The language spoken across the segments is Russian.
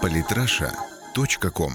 Политраша.ком.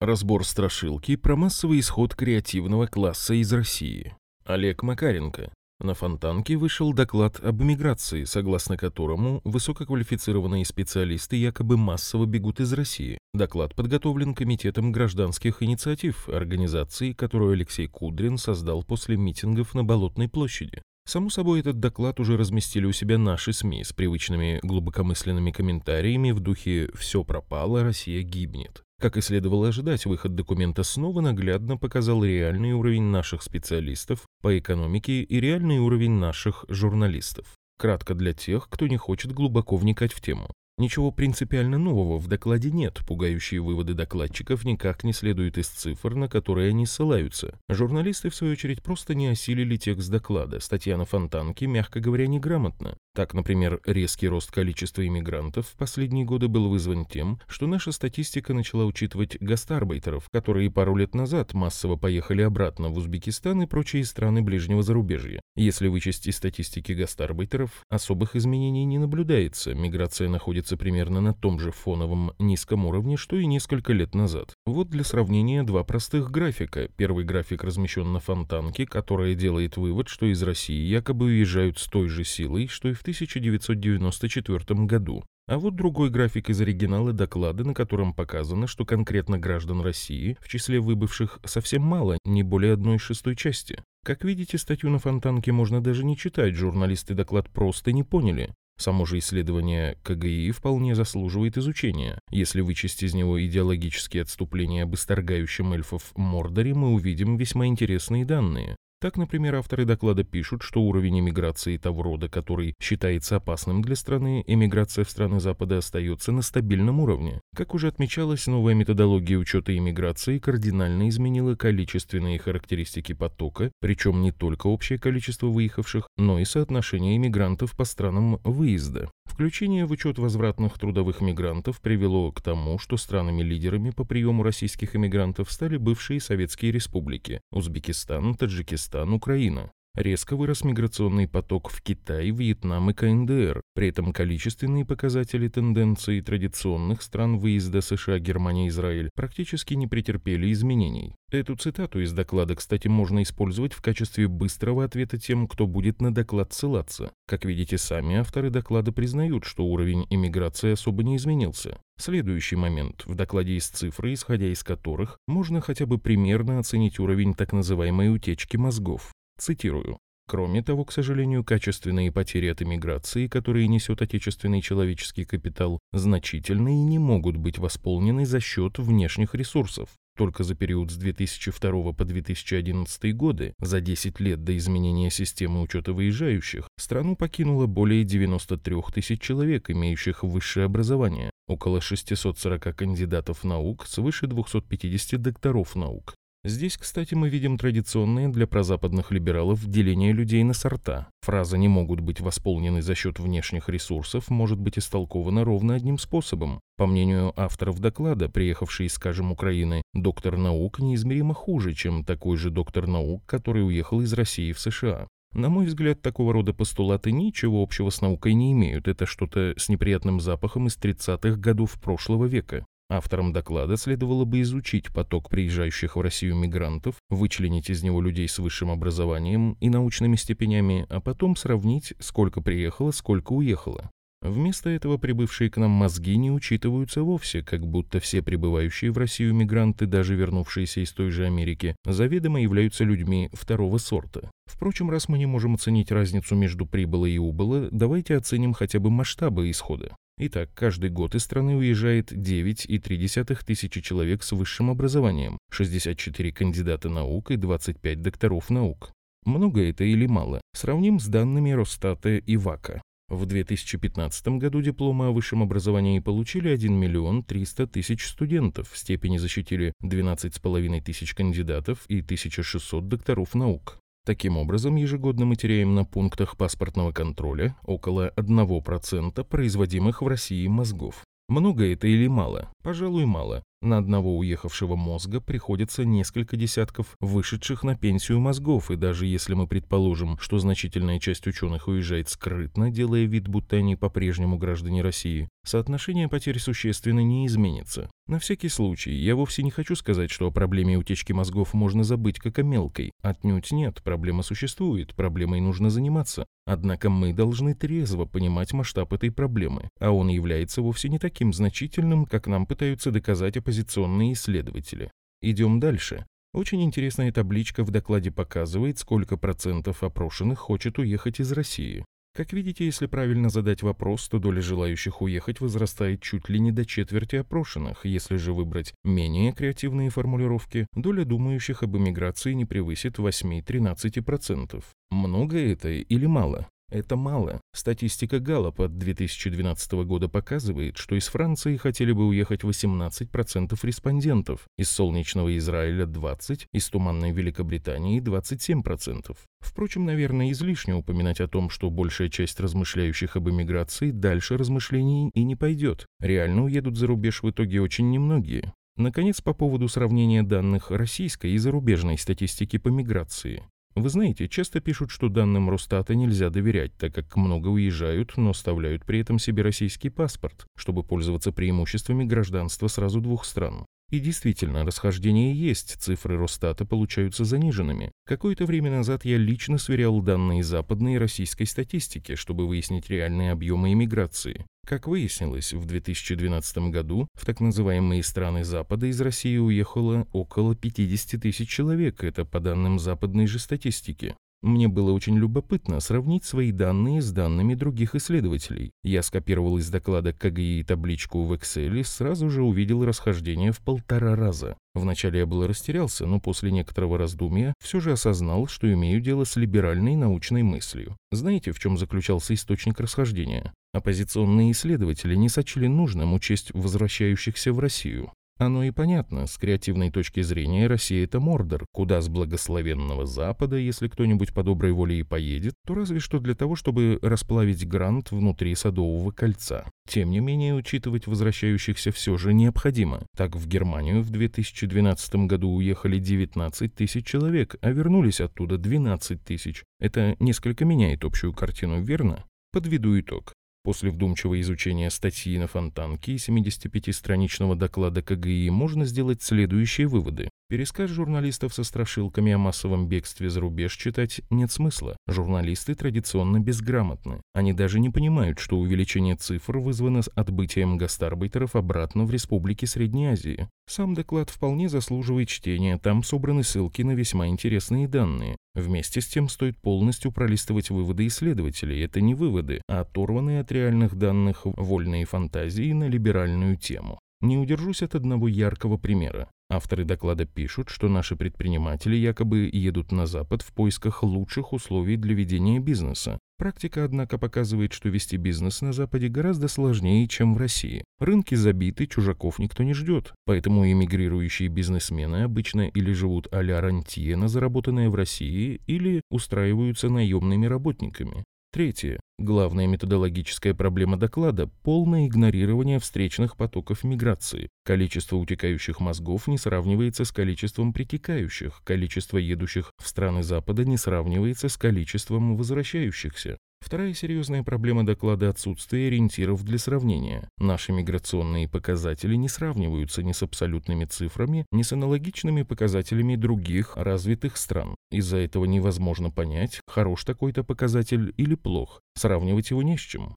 Разбор страшилки про массовый исход креативного класса из России. Олег Макаренко. На Фонтанке вышел доклад об миграции, согласно которому высококвалифицированные специалисты якобы массово бегут из России. Доклад подготовлен Комитетом гражданских инициатив, организации, которую Алексей Кудрин создал после митингов на Болотной площади. Само собой, этот доклад уже разместили у себя наши СМИ с привычными глубокомысленными комментариями в духе «Все пропало, Россия гибнет». Как и следовало ожидать, выход документа снова наглядно показал реальный уровень наших специалистов по экономике и реальный уровень наших журналистов. Кратко для тех, кто не хочет глубоко вникать в тему. Ничего принципиально нового в докладе нет, пугающие выводы докладчиков никак не следуют из цифр, на которые они ссылаются. Журналисты, в свою очередь, просто не осилили текст доклада, статья на Фонтанке, мягко говоря, неграмотна. Так, например, резкий рост количества иммигрантов в последние годы был вызван тем, что наша статистика начала учитывать гастарбайтеров, которые пару лет назад массово поехали обратно в Узбекистан и прочие страны ближнего зарубежья. Если вычесть из статистики гастарбайтеров, особых изменений не наблюдается, миграция находится примерно на том же фоновом низком уровне, что и несколько лет назад. Вот для сравнения два простых графика. Первый график размещен на Фонтанке, которая делает вывод, что из России якобы уезжают с той же силой, что и в 1994 году. А вот другой график из оригинала доклада, на котором показано, что конкретно граждан России в числе выбывших совсем мало, не более 1/6 части. Как видите, статью на Фонтанке можно даже не читать, журналисты доклад просто не поняли. Само же исследование КГИ вполне заслуживает изучения. Если вычесть из него идеологические отступления об исторгающем эльфов Мордоре, мы увидим весьма интересные данные. Так, например, авторы доклада пишут, что уровень эмиграции того рода, который считается опасным для страны, эмиграция в страны Запада остается на стабильном уровне. Как уже отмечалось, новая методология учета эмиграции кардинально изменила количественные характеристики потока, причем не только общее количество выехавших, но и соотношение эмигрантов по странам выезда. Включение в учет возвратных трудовых мигрантов привело к тому, что странами-лидерами по приему российских эмигрантов стали бывшие советские республики – Узбекистан, Таджикистан, Украина. Резко вырос миграционный поток в Китай, Вьетнам и КНДР. При этом количественные показатели тенденции традиционных стран выезда США, Германия и Израиль практически не претерпели изменений. Эту цитату из доклада, кстати, можно использовать в качестве быстрого ответа тем, кто будет на доклад ссылаться. Как видите, сами авторы доклада признают, что уровень иммиграции особо не изменился. Следующий момент. В докладе есть цифры, исходя из которых можно хотя бы примерно оценить уровень так называемой утечки мозгов. Цитирую. Кроме того, к сожалению, качественные потери от эмиграции, которые несет отечественный человеческий капитал, значительны и не могут быть восполнены за счет внешних ресурсов. Только за период с 2002 по 2011 годы, за 10 лет до изменения системы учета выезжающих, страну покинуло более 93 тысяч человек, имеющих высшее образование, около 640 кандидатов наук, свыше 250 докторов наук. Здесь, кстати, мы видим традиционное для прозападных либералов деление людей на сорта. Фраза «не могут быть восполнены за счет внешних ресурсов» может быть истолкована ровно одним способом. По мнению авторов доклада, приехавший, скажем, Украины, доктор наук неизмеримо хуже, чем такой же доктор наук, который уехал из России в США. На мой взгляд, такого рода постулаты ничего общего с наукой не имеют. Это что-то с неприятным запахом из 30-х годов прошлого века. Авторам доклада следовало бы изучить поток приезжающих в Россию мигрантов, вычленить из него людей с высшим образованием и научными степенями, а потом сравнить, сколько приехало, сколько уехало. Вместо этого прибывшие к нам мозги не учитываются вовсе, как будто все прибывающие в Россию мигранты, даже вернувшиеся из той же Америки, заведомо являются людьми второго сорта. Впрочем, раз мы не можем оценить разницу между прибыло и убыло, давайте оценим хотя бы масштабы исхода. Итак, каждый год из страны уезжает 9,3 тысячи человек с высшим образованием, 64 кандидата наук и 25 докторов наук. Много это или мало? Сравним с данными Росстата и ВАКа. В 2015 году дипломы о высшем образовании получили 1 300 000 студентов, степени защитили 12,5 тысяч кандидатов и 1600 докторов наук. Таким образом, ежегодно мы теряем на пунктах паспортного контроля около 1% производимых в России мозгов. Много это или мало? Пожалуй, мало. На одного уехавшего мозга приходится несколько десятков вышедших на пенсию мозгов, и даже если мы предположим, что значительная часть ученых уезжает скрытно, делая вид, будто они по-прежнему граждане России, соотношение потерь существенно не изменится. На всякий случай, я вовсе не хочу сказать, что о проблеме утечки мозгов можно забыть как о мелкой. Отнюдь нет, проблема существует, проблемой нужно заниматься. Однако мы должны трезво понимать масштаб этой проблемы, а он является вовсе не таким значительным, как нам пытаются доказать оппозиционные исследователи. Идем дальше. Очень интересная табличка в докладе показывает, сколько процентов опрошенных хочет уехать из России. Как видите, если правильно задать вопрос, то доля желающих уехать возрастает чуть ли не до четверти опрошенных. Если же выбрать менее креативные формулировки, доля думающих об эмиграции не превысит 8-13%. Много это или мало? Это мало. Статистика Галлопа от 2012 года показывает, что из Франции хотели бы уехать 18% респондентов, из солнечного Израиля 20%, из туманной Великобритании 27%. Впрочем, наверное, излишне упоминать о том, что большая часть размышляющих об эмиграции дальше размышлений и не пойдет. Реально уедут за рубеж в итоге очень немногие. Наконец, по поводу сравнения данных российской и зарубежной статистики по миграции. Вы знаете, часто пишут, что данным Росстата нельзя доверять, так как много уезжают, но оставляют при этом себе российский паспорт, чтобы пользоваться преимуществами гражданства сразу двух стран. И действительно, расхождение есть, цифры Росстата получаются заниженными. Какое-то время назад я лично сверял данные западной и российской статистики, чтобы выяснить реальные объемы эмиграции. Как выяснилось, в 2012 году в так называемые страны Запада из России уехало около 50 тысяч человек, это по данным западной же статистики. Мне было очень любопытно сравнить свои данные с данными других исследователей. Я скопировал из доклада КГИ табличку в Excel и сразу же увидел расхождение в 1,5 раза. Вначале я было растерялся, но после некоторого раздумья все же осознал, что имею дело с либеральной научной мыслью. Знаете, в чем заключался источник расхождения? Оппозиционные исследователи не сочли нужным учесть возвращающихся в Россию. Оно и понятно, с креативной точки зрения Россия – это Мордор, куда с благословенного Запада, если кто-нибудь по доброй воле и поедет, то разве что для того, чтобы расплавить грант внутри Садового кольца. Тем не менее, учитывать возвращающихся все же необходимо. Так, в Германию в 2012 году уехали 19 тысяч человек, а вернулись оттуда 12 тысяч. Это несколько меняет общую картину, верно? Подведу итог. После вдумчивого изучения статьи на Фонтанке и 75-страничного доклада КГИ можно сделать следующие выводы. Пересказ журналистов со страшилками о массовом бегстве за рубеж читать нет смысла. Журналисты традиционно безграмотны. Они даже не понимают, что увеличение цифр вызвано отбытием гастарбайтеров обратно в республики Средней Азии. Сам доклад вполне заслуживает чтения, там собраны ссылки на весьма интересные данные. Вместе с тем стоит полностью пролистывать выводы исследователей. Это не выводы, а оторванные от реальных данных вольные фантазии на либеральную тему. Не удержусь от одного яркого примера. Авторы доклада пишут, что наши предприниматели якобы едут на Запад в поисках лучших условий для ведения бизнеса. Практика, однако, показывает, что вести бизнес на Западе гораздо сложнее, чем в России. Рынки забиты, чужаков никто не ждет. Поэтому эмигрирующие бизнесмены обычно или живут а-ля рантье на заработанное в России, или устраиваются наемными работниками. Третье. Главная методологическая проблема доклада – полное игнорирование встречных потоков миграции. Количество утекающих мозгов не сравнивается с количеством притекающих, количество едущих в страны Запада не сравнивается с количеством возвращающихся. Вторая серьезная проблема доклада – отсутствие ориентиров для сравнения. Наши миграционные показатели не сравниваются ни с абсолютными цифрами, ни с аналогичными показателями других развитых стран. Из-за этого невозможно понять, хорош такой-то показатель или плох. Сравнивать его не с чем.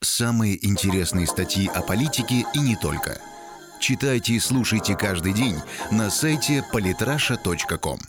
Самые интересные статьи о политике и не только. Читайте и слушайте каждый день на сайте политраша.ком.